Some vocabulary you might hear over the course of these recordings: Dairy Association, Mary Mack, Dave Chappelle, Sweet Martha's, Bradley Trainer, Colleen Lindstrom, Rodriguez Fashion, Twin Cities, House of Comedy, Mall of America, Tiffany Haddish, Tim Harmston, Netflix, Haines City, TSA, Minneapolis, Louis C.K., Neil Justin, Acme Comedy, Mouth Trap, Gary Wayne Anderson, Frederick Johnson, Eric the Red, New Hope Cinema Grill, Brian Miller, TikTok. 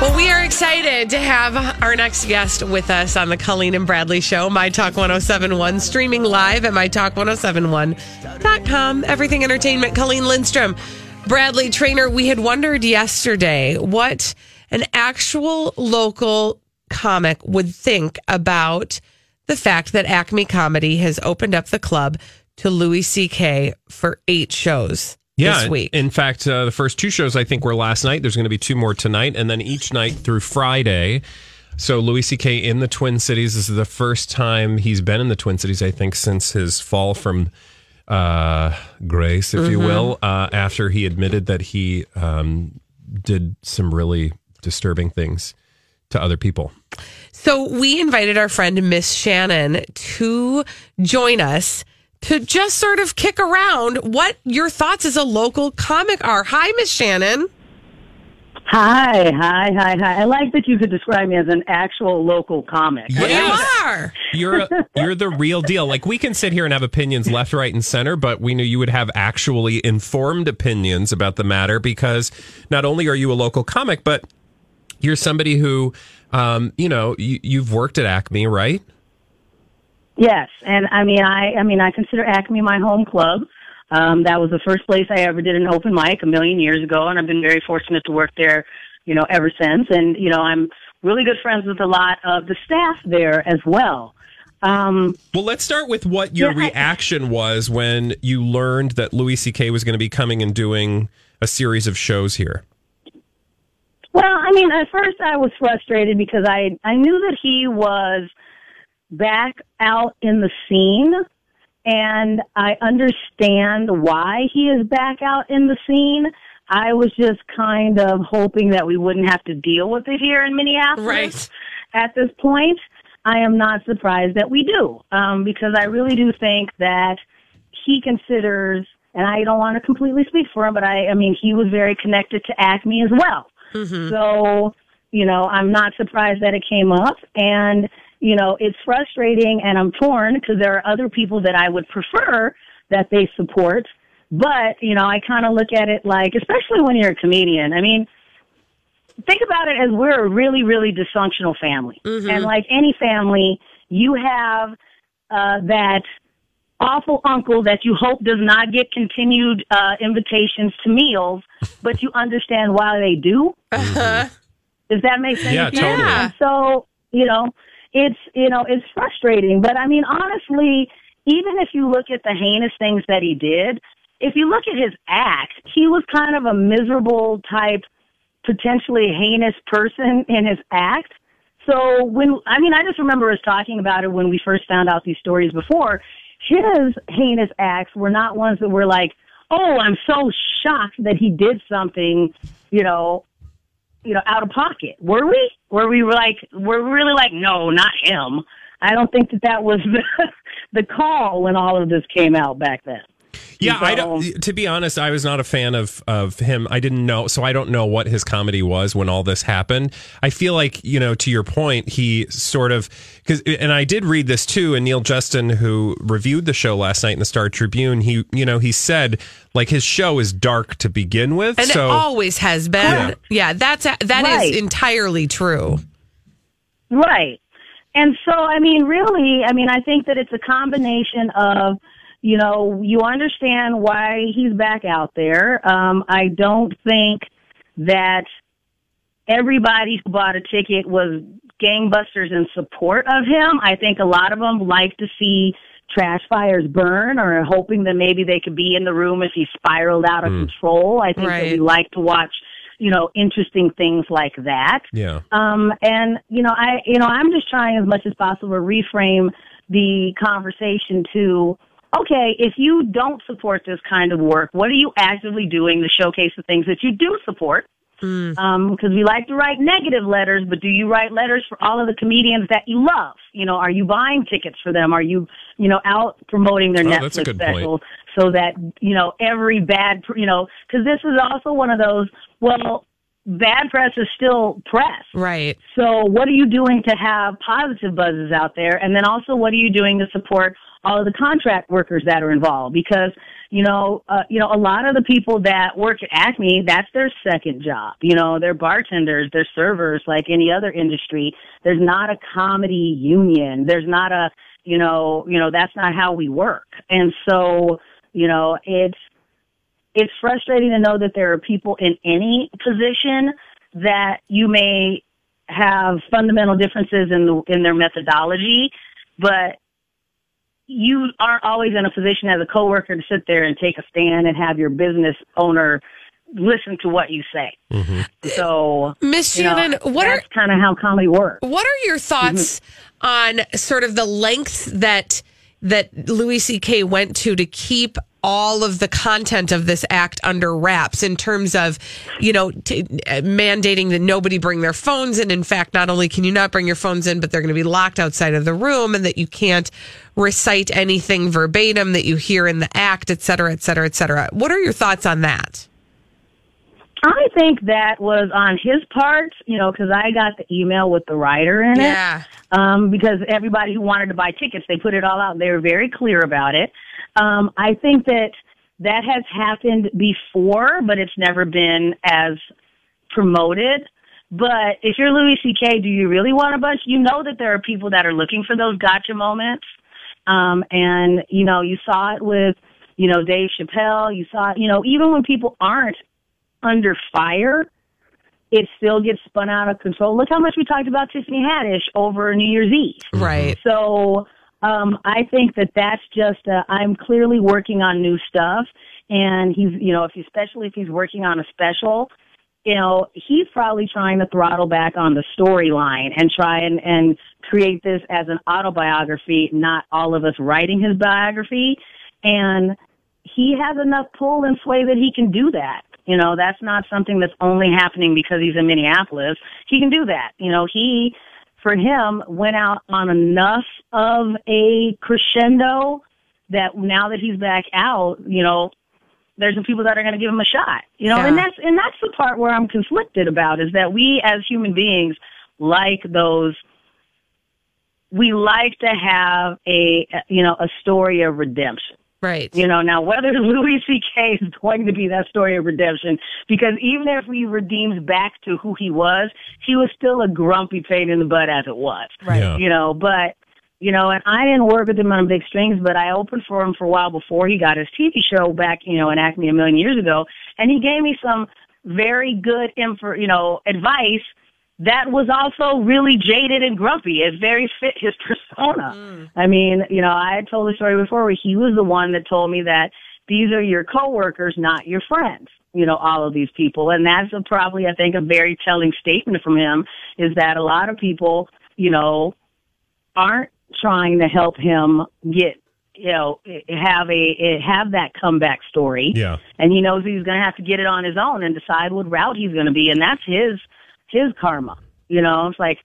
Well, we are excited to have our next guest with us on the Colleen and Bradley Show, MyTalk 1071, streaming live at MyTalk1071.com. Everything Entertainment, Colleen Lindstrom, Bradley Trainer. We had wondered yesterday what an actual local comic would think about the fact that Acme Comedy has opened up the club to Louis C.K. for 8 shows. Yeah, this week. In fact, the first 2 shows, I think, were last night. There's going to be 2 more tonight, and then each night through Friday. So Louis C.K. in the Twin Cities. This is the first time he's been in the Twin Cities, I think, since his fall from grace, if you will, after he admitted that he did some really disturbing things to other people. So we invited our friend Miss Shannon to join us to just sort of kick around what your thoughts as a local comic are. Hi, Miss Shannon. Hi. I like that you could describe me as an actual local comic. Yeah, you are. You're the real deal. Like, we can sit here and have opinions left, right, and center, but we knew you would have actually informed opinions about the matter because not only are you a local comic, but you're somebody who, you know, you've worked at Acme, right? Yes, and I consider Acme my home club. That was the first place I ever did an open mic a million years ago, and I've been very fortunate to work there, you know, ever since. And you know, I'm really good friends with a lot of the staff there as well. Well, let's start with what your reaction was when you learned that Louis C.K. was going to be coming and doing a series of shows here. Well, I mean, at first I was frustrated because I knew that he was back out in the scene, and I understand why he is back out in the scene. I was just kind of hoping that we wouldn't have to deal with it here in Minneapolis. Right. At this point, I am not surprised that we do, because I really do think that he considers, and I don't want to completely speak for him, but I mean, he was very connected to Acme as well. Mm-hmm. So, you know, I'm not surprised that it came up, and you know, it's frustrating and I'm torn because there are other people that I would prefer that they support. But, you know, I kind of look at it like, especially when you're a comedian, I mean, think about it as we're a really, really dysfunctional family. Mm-hmm. And like any family, you have that awful uncle that you hope does not get continued invitations to meals, but you understand why they do. Uh-huh. Does that make sense? Yeah, totally. Yeah. So, you know, it's frustrating, but I mean, honestly, even if you look at the heinous things that he did, if you look at his act, he was kind of a miserable type, potentially heinous person in his act. So I just remember us talking about it when we first found out these stories before. His heinous acts were not ones that were like, oh, I'm so shocked that he did something, you know, out of pocket. Were we really like, no, not him. I don't think that was the call when all of this came out back then. Yeah, so, to be honest, I was not a fan of him. I didn't know, so I don't know what his comedy was when all this happened. I feel like, you know, to your point, he sort of, and I did read this too, and Neil Justin, who reviewed the show last night in the Star Tribune, he said, like, his show is dark to begin with. And so, it always has been. Yeah, that right. Is entirely true. Right. And so, I mean, really, I mean, I think that it's a combination of, you know, you understand why he's back out there. I don't think that everybody who bought a ticket was gangbusters in support of him. I think a lot of them like to see trash fires burn, or hoping that maybe they could be in the room if he spiraled out of control. I think that we like to watch, you know, interesting things like that. Yeah. And you know, I'm just trying as much as possible to reframe the conversation to, okay, if you don't support this kind of work, what are you actively doing to showcase the things that you do support? Because we like to write negative letters, but do you write letters for all of the comedians that you love? You know, are you buying tickets for them? Are you, you know, out promoting their Netflix specials so that, you know, every bad, you know, because this is also one of those, well, bad press is still press. Right. So what are you doing to have positive buzzes out there? And then also, what are you doing to support all of the contract workers that are involved? Because, a lot of the people that work at Acme, that's their second job. You know, they're bartenders, they're servers like any other industry. There's not a comedy union. There's not a, that's not how we work. And so, you know, it's frustrating to know that there are people in any position that you may have fundamental differences in their methodology, but you aren't always in a position as a coworker to sit there and take a stand and have your business owner listen to what you say. Mm-hmm. So, Miss Shannon, that's kind of how comedy works. What are your thoughts on sort of the lengths that Louis C.K. went to keep all of the content of this act under wraps, in terms of, mandating that nobody bring their phones in. In fact, not only can you not bring your phones in, but they're going to be locked outside of the room, and that you can't recite anything verbatim that you hear in the act, et cetera, et cetera, et cetera. What are your thoughts on that? I think that was on his part, because I got the email with the writer in it. Because everybody who wanted to buy tickets, they put it all out. They were very clear about it. I think that has happened before, but it's never been as promoted. But if you're Louis C.K., do you really want a bunch? You know that there are people that are looking for those gotcha moments. And, you saw it with, Dave Chappelle. You saw it, even when people aren't under fire, it still gets spun out of control. Look how much we talked about Tiffany Haddish over New Year's Eve. Right. So... I think that's just, I'm clearly working on new stuff, and he's, especially if he's working on a special, he's probably trying to throttle back on the storyline and try and create this as an autobiography, not all of us writing his biography. And he has enough pull and sway that he can do that. That's not something that's only happening because he's in Minneapolis. He can do that. For him, went out on enough of a crescendo that now that he's back out, there's some people that are going to give him a shot. And that's the part where I'm conflicted about, is that we as human beings like to have a story of redemption. Right. Now whether Louis C.K. is going to be that story of redemption, because even if he redeems back to who he was still a grumpy pain in the butt as it was. Right. Yeah. And I didn't work with him on Big Strings, but I opened for him for a while before he got his TV show back, in Acme a million years ago. And he gave me some very good, advice that was also really jaded and grumpy. It very fit his persona. I mean, I had told the story before where he was the one that told me that these are your coworkers, not your friends, all of these people. And that's probably, I think, a very telling statement from him, is that a lot of people, aren't trying to help him get, have that comeback story. Yeah. And he knows he's going to have to get it on his own and decide what route he's going to be. And that's his karma. It's like,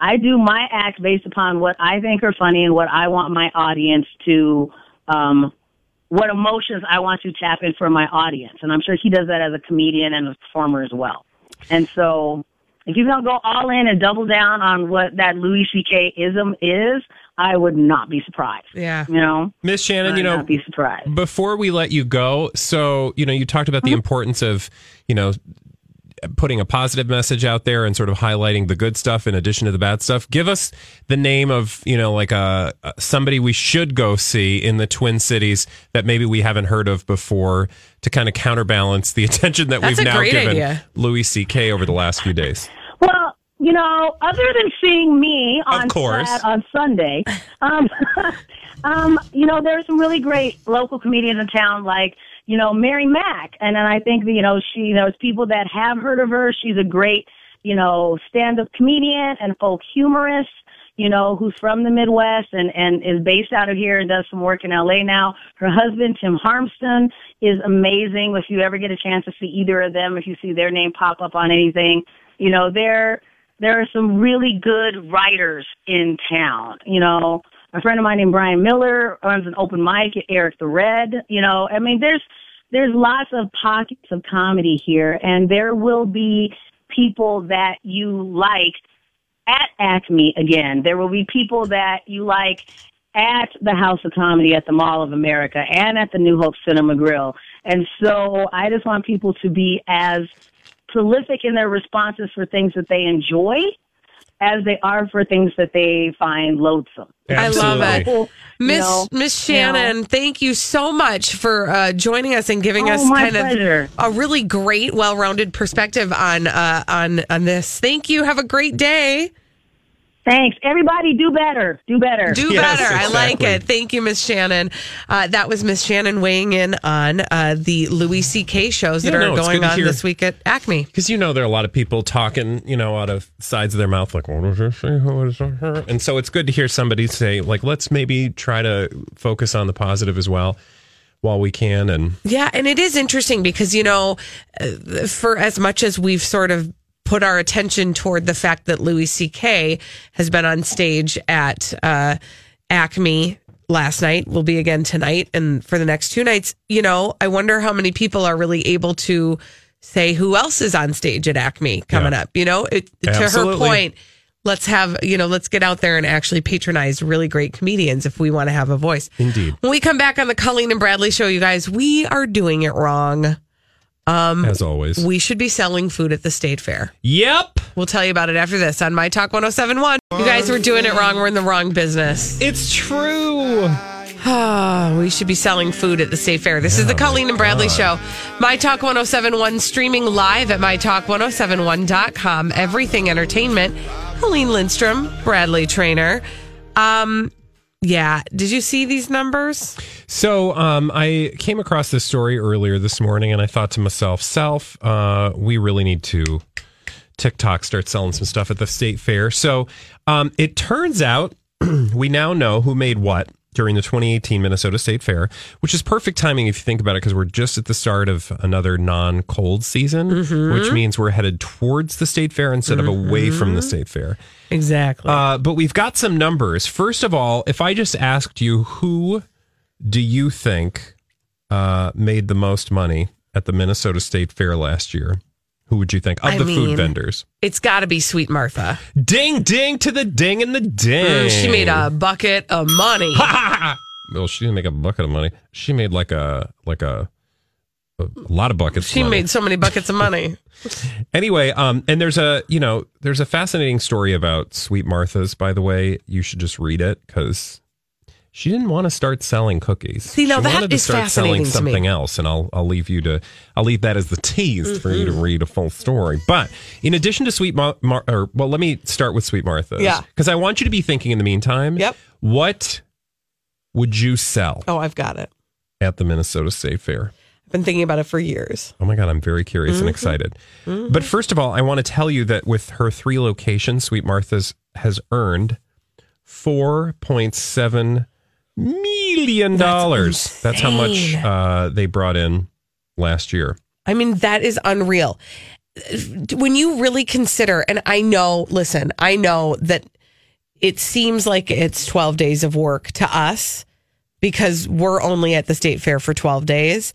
I do my act based upon what I think are funny and what I want my audience to, what emotions I want to tap in for my audience. And I'm sure he does that as a comedian and a performer as well. And so if you don't go all in and double down on what that Louis C.K. ism is, I would not be surprised. Yeah. Miss Shannon, not be surprised. Before we let you go, so, you talked about the importance of, putting a positive message out there and sort of highlighting the good stuff in addition to the bad stuff. Give us the name of, somebody we should go see in the Twin Cities that maybe we haven't heard of before, to kind of counterbalance the attention that we've now given Louis C.K. over the last few days. you know, other than seeing me on Sunday, you know, there's some really great local comedians in town, like, you know, Mary Mack. And then I think, you know, she knows people that have heard of her. She's a great, you know, stand-up comedian and folk humorist, you know, who's from the Midwest and is based out of here and does some work in L.A. now. Her husband, Tim Harmston, is amazing. If you ever get a chance to see either of them, if you see their name pop up on anything, you know, there are some really good writers in town. You know, a friend of mine named Brian Miller runs an open mic at Eric the Red. You know, I mean, there's lots of pockets of comedy here, and there will be people that you like at Acme again. There will be people that you like at the House of Comedy, at the Mall of America, and at the New Hope Cinema Grill. And so I just want people to be as prolific in their responses for things that they enjoy as they are for things that they find loathsome. Absolutely. I love it. Miss Shannon, thank you so much for joining us and giving us kind of a really great, well-rounded perspective on this. Thank you. Have a great day. Thanks. Everybody, do better. Do better. Do better. Exactly. I like it. Thank you, Miss Shannon. That was Miss Shannon weighing in on the Louis C.K. shows that are going on this week at Acme. Because, you know, there are a lot of people talking, you know, out of sides of their mouth, like, what does this say? What is that? And so it's good to hear somebody say, like, let's maybe try to focus on the positive as well while we can. And yeah, and it is interesting because, you know, for as much as we've sort of put our attention toward the fact that Louis C.K. has been on stage at Acme last night, will be again tonight, and for the next two nights, you know, I wonder how many people are really able to say who else is on stage at Acme coming up, you know? Absolutely. To her point, let's get out there and actually patronize really great comedians if we want to have a voice. Indeed. When we come back on the Colleen and Bradley show, you guys, we are doing it wrong. As always, we should be selling food at the state fair. Yep. We'll tell you about it after this on MyTalk 107.1. You guys were doing it wrong. We're in the wrong business. It's true. We should be selling food at the state fair. This is the Colleen and Bradley show. MyTalk 107.1, streaming live at MyTalk1071.com. Everything Entertainment. Colleen Lindstrom, Bradley Trainer. Yeah. Did you see these numbers? So I came across this story earlier this morning, and I thought to myself, we really need to TikTok start selling some stuff at the state fair. So it turns out we now know who made what during the 2018 Minnesota State Fair, which is perfect timing if you think about it, because we're just at the start of another non-cold season, which means we're headed towards the state fair instead of away from the state fair. Exactly. But we've got some numbers. First of all, if I just asked you, who do you think made the most money at the Minnesota State Fair last year? Who would you think? Of the food vendors. It's got to be Sweet Martha. Ding, ding to the ding and the ding. She made a bucket of money. Well, she didn't make a bucket of money. She made like a lot of buckets. She made so many buckets of money. Anyway, and there's a fascinating story about Sweet Martha's, by the way. You should just read it because she didn't want to start selling cookies. See, now that is fascinating to me. She wanted to start selling something else, and I'll leave that as the tease for you to read a full story. But in addition to let me start with Sweet Martha's. Yeah. Because I want you to be thinking in the meantime. Yep. What would you sell? Oh, I've got it. At the Minnesota State Fair. I've been thinking about it for years. Oh my God, I'm very curious and excited. But first of all, I want to tell you that with her three locations, Sweet Martha's has earned $4.7 million. That's how much they brought in last year. I mean, that is unreal. When you really consider, and I know that it seems like it's 12 days of work to us because we're only at the state fair for 12 days.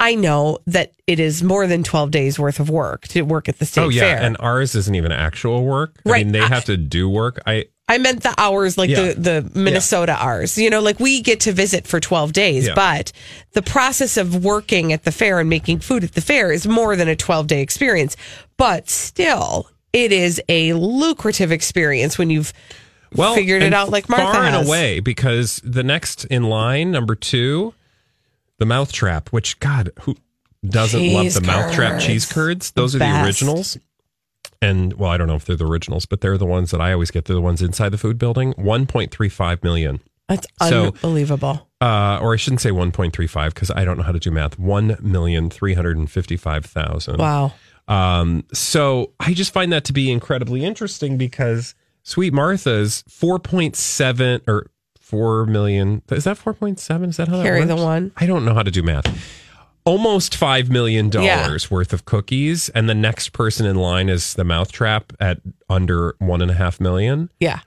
I know that it is more than 12 days worth of work to work at the state fair. Oh yeah, and ours isn't even actual work. Right. I mean, they have to do work. I meant the hours, like the Minnesota hours, you know, like we get to visit for 12 days, but the process of working at the fair and making food at the fair is more than a 12-day experience. But still, it is a lucrative experience when you've figured it out like Martha has. Far and away, because the next in line, number 2, the Mouth Trap, which, God, who doesn't love the Mouth Trap cheese curds? Those are the originals. and well, I don't know if they're the originals, but they're the ones that I always get. They're the ones inside the food building. 1.35 million. That's unbelievable. Or I shouldn't say 1.35 because I don't know how to do math. 1,355,000. Wow. So I just find that to be incredibly interesting because Sweet Martha's 4.7 or 4 million. Is that 4.7? Is that how that works? The one. I don't know how to do math. Almost $5 million worth of cookies. And the next person in line is the Mouth Trap at under $1.5 million. Yeah.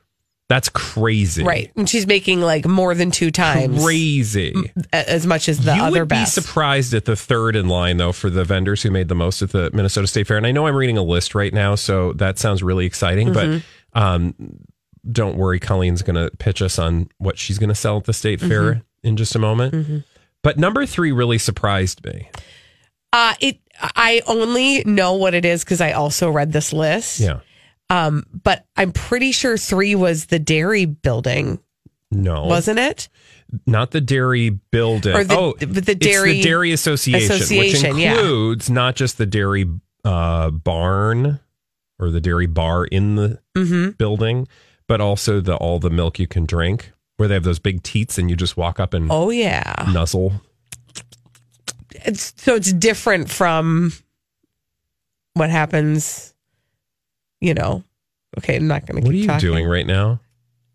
That's crazy. Right. And she's making like more than two times. Crazy. As much as the other best. You would be surprised at the third in line, though, for the vendors who made the most at the Minnesota State Fair. And I know I'm reading a list right now, so that sounds really exciting. Mm-hmm. But don't worry, Colleen's going to pitch us on what she's going to sell at the State Fair in just a moment. Mm-hmm. But number three really surprised me. I only know what it is because I also read this list. Yeah. But I'm pretty sure three was the dairy building. No. Wasn't it? Not the dairy building. Or the dairy. It's the Dairy Association which includes not just the dairy barn or the dairy bar in the building, but also all the milk you can drink, where they have those big teats and you just walk up and nuzzle. It's different from what happens. You know, okay, I'm not going to keep talking. What are you doing right now?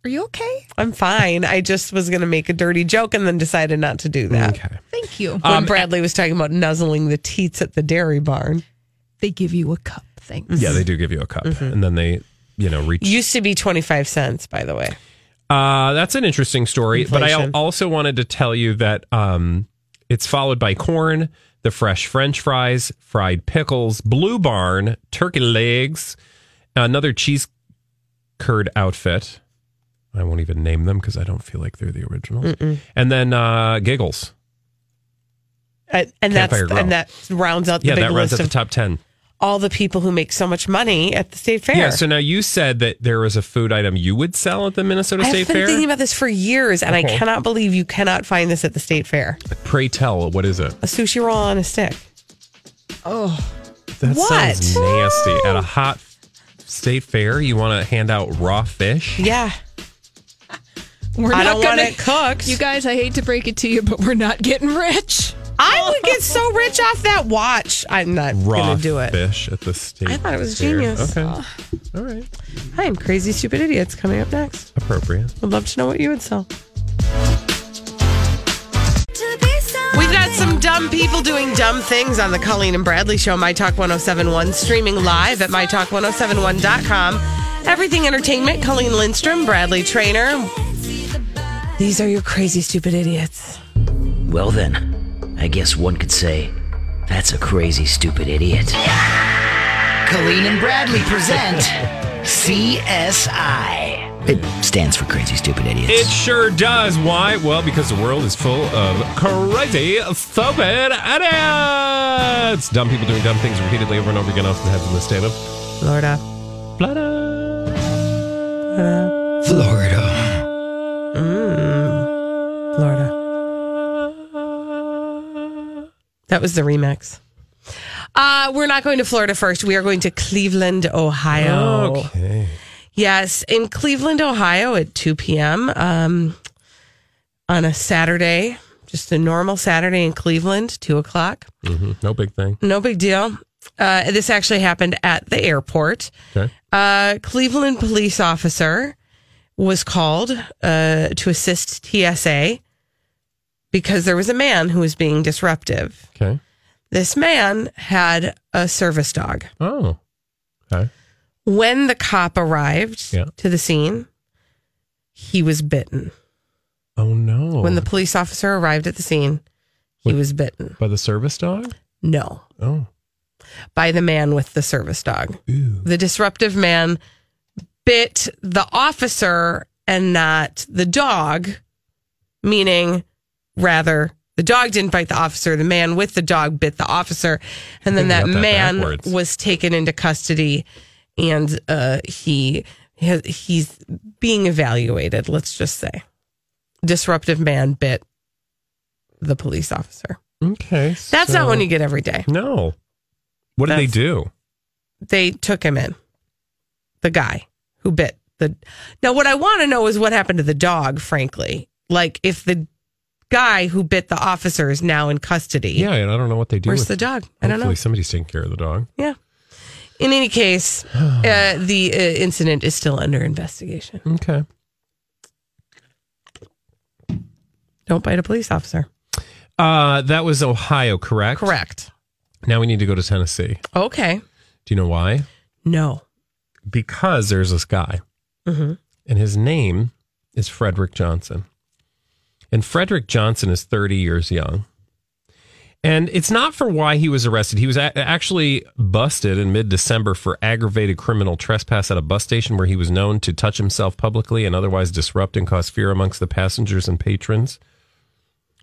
Are you okay? I'm fine. I just was going to make a dirty joke and then decided not to do that. Okay. Thank you. When Bradley was talking about nuzzling the teats at the dairy barn. They give you a cup, thanks. Yeah, they do give you a cup. Mm-hmm. And then they, reach. Used to be 25 cents, by the way. That's an interesting story. Inflation. But I also wanted to tell you that it's followed by corn, the fresh French fries, fried pickles, Blue Barn, turkey legs, another cheese curd outfit. I won't even name them because I don't feel like they're the originals. Mm-mm. And then Giggles. And that rounds out the big list. Yeah, that rounds out the top 10. All the people who make so much money at the State Fair. Yeah, so now you said that there was a food item you would sell at the Minnesota State Fair? I've been thinking about this for years, and I cannot believe you cannot find this at the State Fair. Pray tell, what is it? A sushi roll on a stick. Oh, that sounds nasty. At a hot State Fair, you want to hand out raw fish? Yeah. I don't want it cooked. You guys, I hate to break it to you, but we're not getting rich. I would get so rich off that watch. I'm not going to do it. Raw fish at the State Fair. I thought it was genius. Okay. All right. Hi, I'm Crazy Stupid Idiots coming up next. Appropriate. I'd love to know what you would sell. We've got some dumb people doing dumb things on the Colleen and Bradley Show, MyTalk 1071, streaming live at MyTalk1071.com. Everything Entertainment, Colleen Lindstrom, Bradley Trainer. These are your crazy, stupid idiots. Well then, I guess one could say, that's a crazy, stupid idiot. Yeah! Colleen and Bradley present CSI. It stands for Crazy Stupid Idiots. It sure does. Why? Well, because the world is full of crazy, stupid idiots. Dumb people doing dumb things repeatedly over and over again off the heads in the state of Florida. Florida. Florida. Florida. That was the remix. We're not going to Florida first. We are going to Cleveland, Ohio. Okay. Yes, in Cleveland, Ohio at 2 p.m. On a Saturday, just a normal Saturday in Cleveland, 2 o'clock. Mm-hmm. No big thing. No big deal. This actually happened at the airport. Okay. Cleveland police officer was called to assist TSA because there was a man who was being disruptive. Okay. This man had a service dog. Oh, okay. When the cop arrived to the scene, he was bitten. Oh, no. When the police officer arrived at the scene, he was bitten. By the service dog? No. Oh. By the man with the service dog. Ew. The disruptive man bit the officer and not the dog, meaning rather the dog didn't bite the officer. The man with the dog bit the officer. And then that man was taken into custody. And he's being evaluated, let's just say. Disruptive man bit the police officer. Okay. That's not one you get every day. No. What did they do? They took him in. the guy who bit the... Now, what I want to know is what happened to the dog, frankly. Like, if the guy who bit the officer is now in custody. Yeah, and I don't know what they do. Where's the dog? I don't know. Hopefully somebody's taking care of the dog. Yeah. In any case, the incident is still under investigation. Okay. Don't bite a police officer. That was Ohio, correct? Correct. Now we need to go to Tennessee. Okay. Do you know why? No. Because there's this guy, mm-hmm. and his name is Frederick Johnson. And Frederick Johnson is 30 years young. And it's not for why he was arrested. He was actually busted in mid-December for aggravated criminal trespass at a bus station where he was known to touch himself publicly and otherwise disrupt and cause fear amongst the passengers and patrons.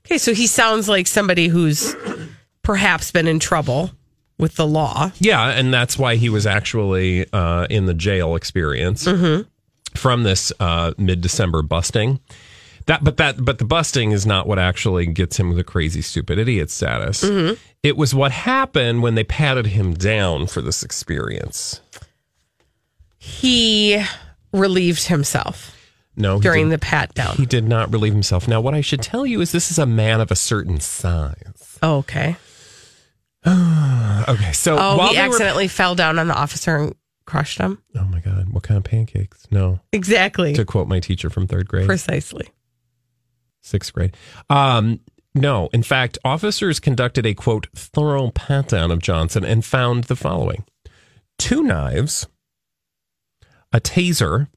Okay, so he sounds like somebody who's perhaps been in trouble with the law. Yeah, and that's why he was actually in the jail experience mm-hmm. from this mid-December busting. But the busting is not what actually gets him the crazy, stupid idiot status. Mm-hmm. It was what happened when they patted him down for this experience. He relieved himself. No, during the pat down. He did not relieve himself. Now, what I should tell you is this is a man of a certain size. Oh, okay. Okay. So he accidentally fell down on the officer and crushed him. Oh my God. What kind of pancakes? No. Exactly. To quote my teacher from third grade. Precisely. Sixth grade. No. In fact, officers conducted a, quote, thorough pat down of Johnson and found the following: 2 knives, a taser,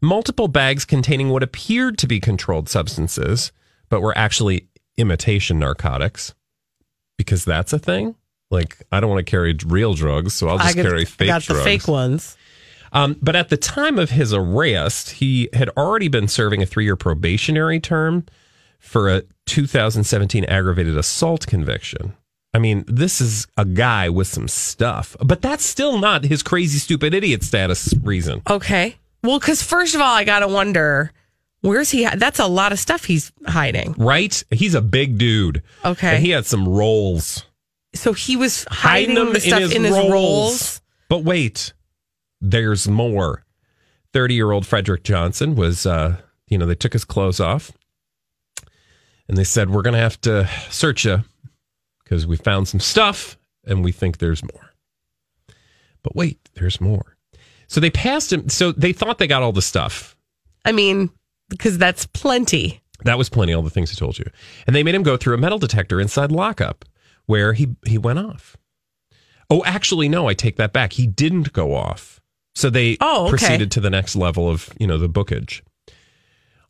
multiple bags containing what appeared to be controlled substances, but were actually imitation narcotics, because that's a thing. Like, I don't want to carry real drugs, so I'll just carry fake drugs. I got the fake ones. But at the time of his arrest, he had already been serving a 3-year probationary term for a 2017 aggravated assault conviction. I mean, this is a guy with some stuff, but that's still not his crazy, stupid idiot status reason. Okay. Well, because first of all, I got to wonder, where's he? That's a lot of stuff he's hiding. Right? He's a big dude. Okay. And he had some rolls. So he was hiding the stuff in his rolls. But wait, there's more. 30-year-old Frederick Johnson was, they took his clothes off. And they said, we're going to have to search you because we found some stuff and we think there's more. But wait, there's more. So they passed him. So they thought they got all the stuff. I mean, because that's plenty. That was plenty, all the things I told you. And they made him go through a metal detector inside lockup where he went off. Oh, actually, no, I take that back. He didn't go off. So they proceeded to the next level of, the bookage.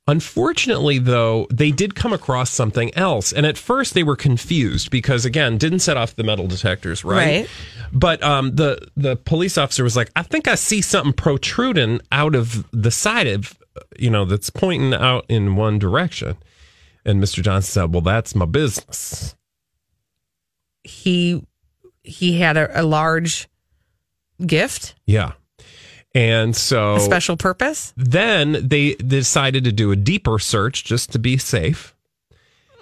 Unfortunately, though, they did come across something else. And at first they were confused because, again, didn't set off the metal detectors, right? But the police officer was like, I think I see something protruding out of the side of, that's pointing out in one direction. And Mr. Johnson said, well, that's my business. He had a large gift. Yeah. And so, a special purpose? Then they decided to do a deeper search just to be safe.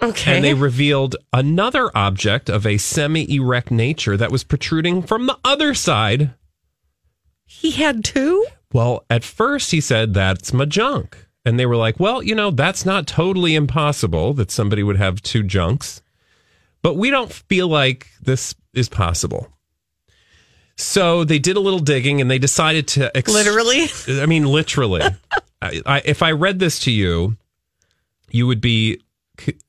Okay. And they revealed another object of a semi-erect nature that was protruding from the other side. He had 2? Well, at first he said, that's my junk. And they were like, well, that's not totally impossible that somebody would have 2 junks. But we don't feel like this is possible. So they did a little digging and they decided to... literally? I mean, literally. If I read this to you, you would be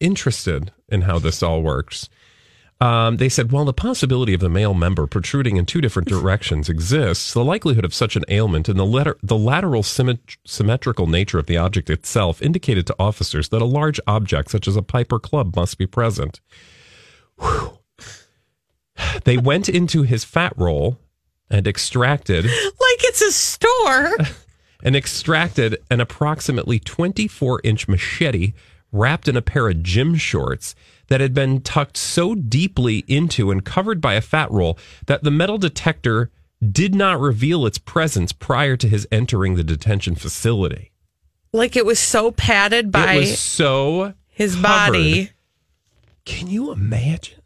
interested in how this all works. They said, while the possibility of the male member protruding in 2 different directions exists, the likelihood of such an ailment and the lateral symmetrical nature of the object itself indicated to officers that a large object such as a pipe or club must be present. Whew. They went into his fat roll and extracted... like it's a store! ...and extracted an approximately 24-inch machete wrapped in a pair of gym shorts that had been tucked so deeply into and covered by a fat roll that the metal detector did not reveal its presence prior to his entering the detention facility. Like it was so padded by... It was so... his body. Can you imagine?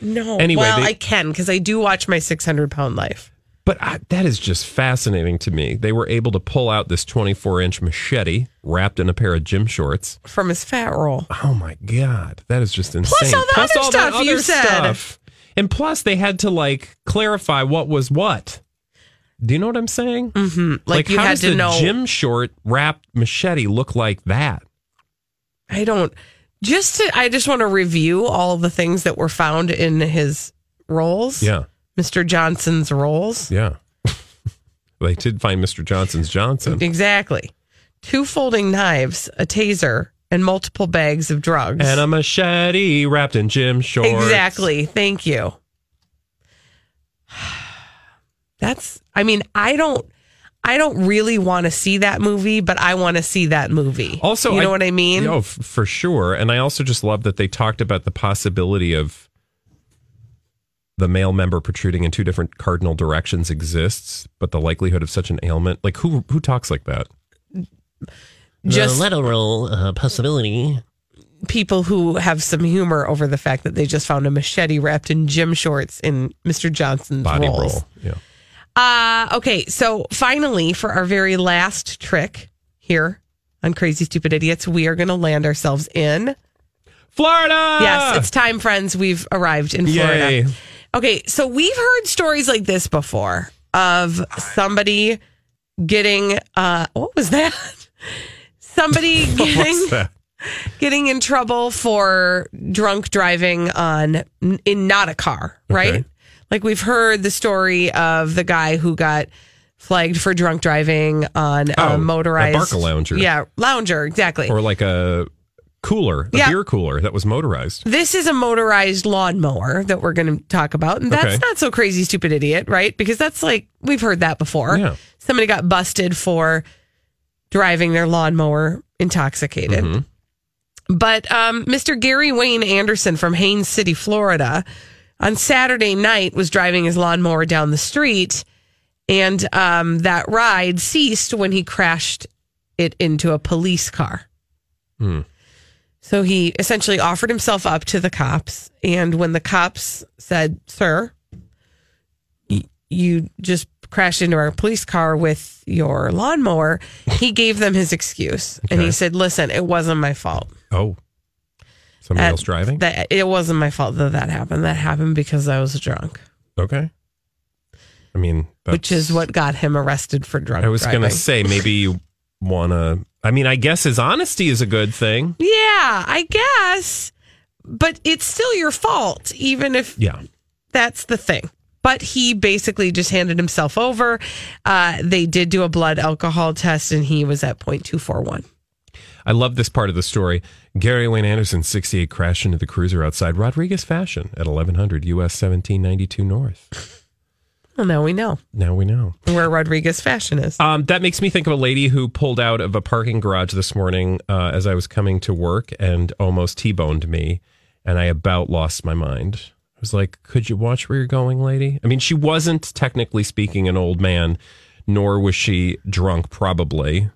No, anyway, I can, because I do watch My 600-Pound Life. But that is just fascinating to me. They were able to pull out this 24-inch machete wrapped in a pair of gym shorts. From his fat roll. Oh, my God. That is just insane. Plus all the other stuff you said. And plus, they had to, like, clarify what was what. Do you know what I'm saying? Mm-hmm. Like you how had does to the know... gym short wrapped machete look like that? I don't... I just want to review all of the things that were found in his rolls. Yeah. Mr. Johnson's rolls. Yeah. They did find Mr. Johnson's Johnson. Exactly. 2 folding knives, a taser, and multiple bags of drugs. And a machete wrapped in gym shorts. Exactly. Thank you. I don't really want to see that movie, but I want to see that movie. Also, you know what I mean? Oh, for sure. And I also just love that they talked about the possibility of the male member protruding in 2 different cardinal directions exists, but the likelihood of such an ailment, like who talks like that? Just the lateral possibility. People who have some humor over the fact that they just found a machete wrapped in gym shorts in Mr. Johnson's body roll. Yeah. Okay, so finally, for our very last trick here on Crazy Stupid Idiots, we are going to land ourselves in... Florida! Yes, it's time, friends. We've arrived in Florida. Yay. Okay, so we've heard stories like this before of somebody getting... what was that? Somebody getting in trouble for drunk driving in not a car, right? Okay. Like, we've heard the story of the guy who got flagged for drunk driving on a motorized... a Barca lounger. Yeah, lounger, exactly. Or like a cooler, beer cooler that was motorized. This is a motorized lawnmower that we're going to talk about. And that's not so crazy, stupid idiot, right? Because that's like, we've heard that before. Yeah. Somebody got busted for driving their lawnmower intoxicated. Mm-hmm. But Mr. Gary Wayne Anderson from Haines City, Florida... on Saturday night was driving his lawnmower down the street, and that ride ceased when he crashed it into a police car. Mm. So he essentially offered himself up to the cops, and when the cops said, "Sir, you just crashed into our police car with your lawnmower," he gave them his excuse. Okay. And he said, "Listen, it wasn't my fault." Oh. Somebody else driving? It wasn't my fault that happened. That happened because I was drunk. Okay. I mean, which is what got him arrested for drunk driving. I was going to say, maybe you want to... I mean, I guess his honesty is a good thing. Yeah, I guess. But it's still your fault, even if that's the thing. But he basically just handed himself over. They did do a blood alcohol test, and he was at 0.241. I love this part of the story. Gary Wayne Anderson, 68, crashed into the cruiser outside Rodriguez Fashion at 1100 U.S. 1792 North. Well, now we know. Now we know. Where Rodriguez Fashion is. That makes me think of a lady who pulled out of a parking garage this morning as I was coming to work and almost T-boned me, and I about lost my mind. I was like, could you watch where you're going, lady? I mean, she wasn't, technically speaking, an old man, nor was she drunk, probably.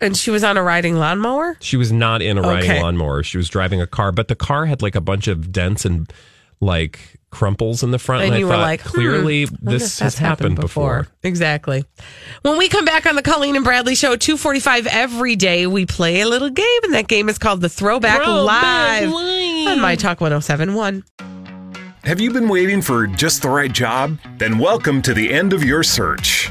And she was on a riding lawnmower? She was not in a riding lawnmower. She was driving a car, but the car had like a bunch of dents and like crumples in the front. And you were like, clearly this has happened before. Exactly. When we come back on the Colleen and Bradley Show, 2:45 every day, we play a little game, and that game is called the Throwback Live on MyTalk 107.1. Have you been waiting for just the right job? Then welcome to the end of your search.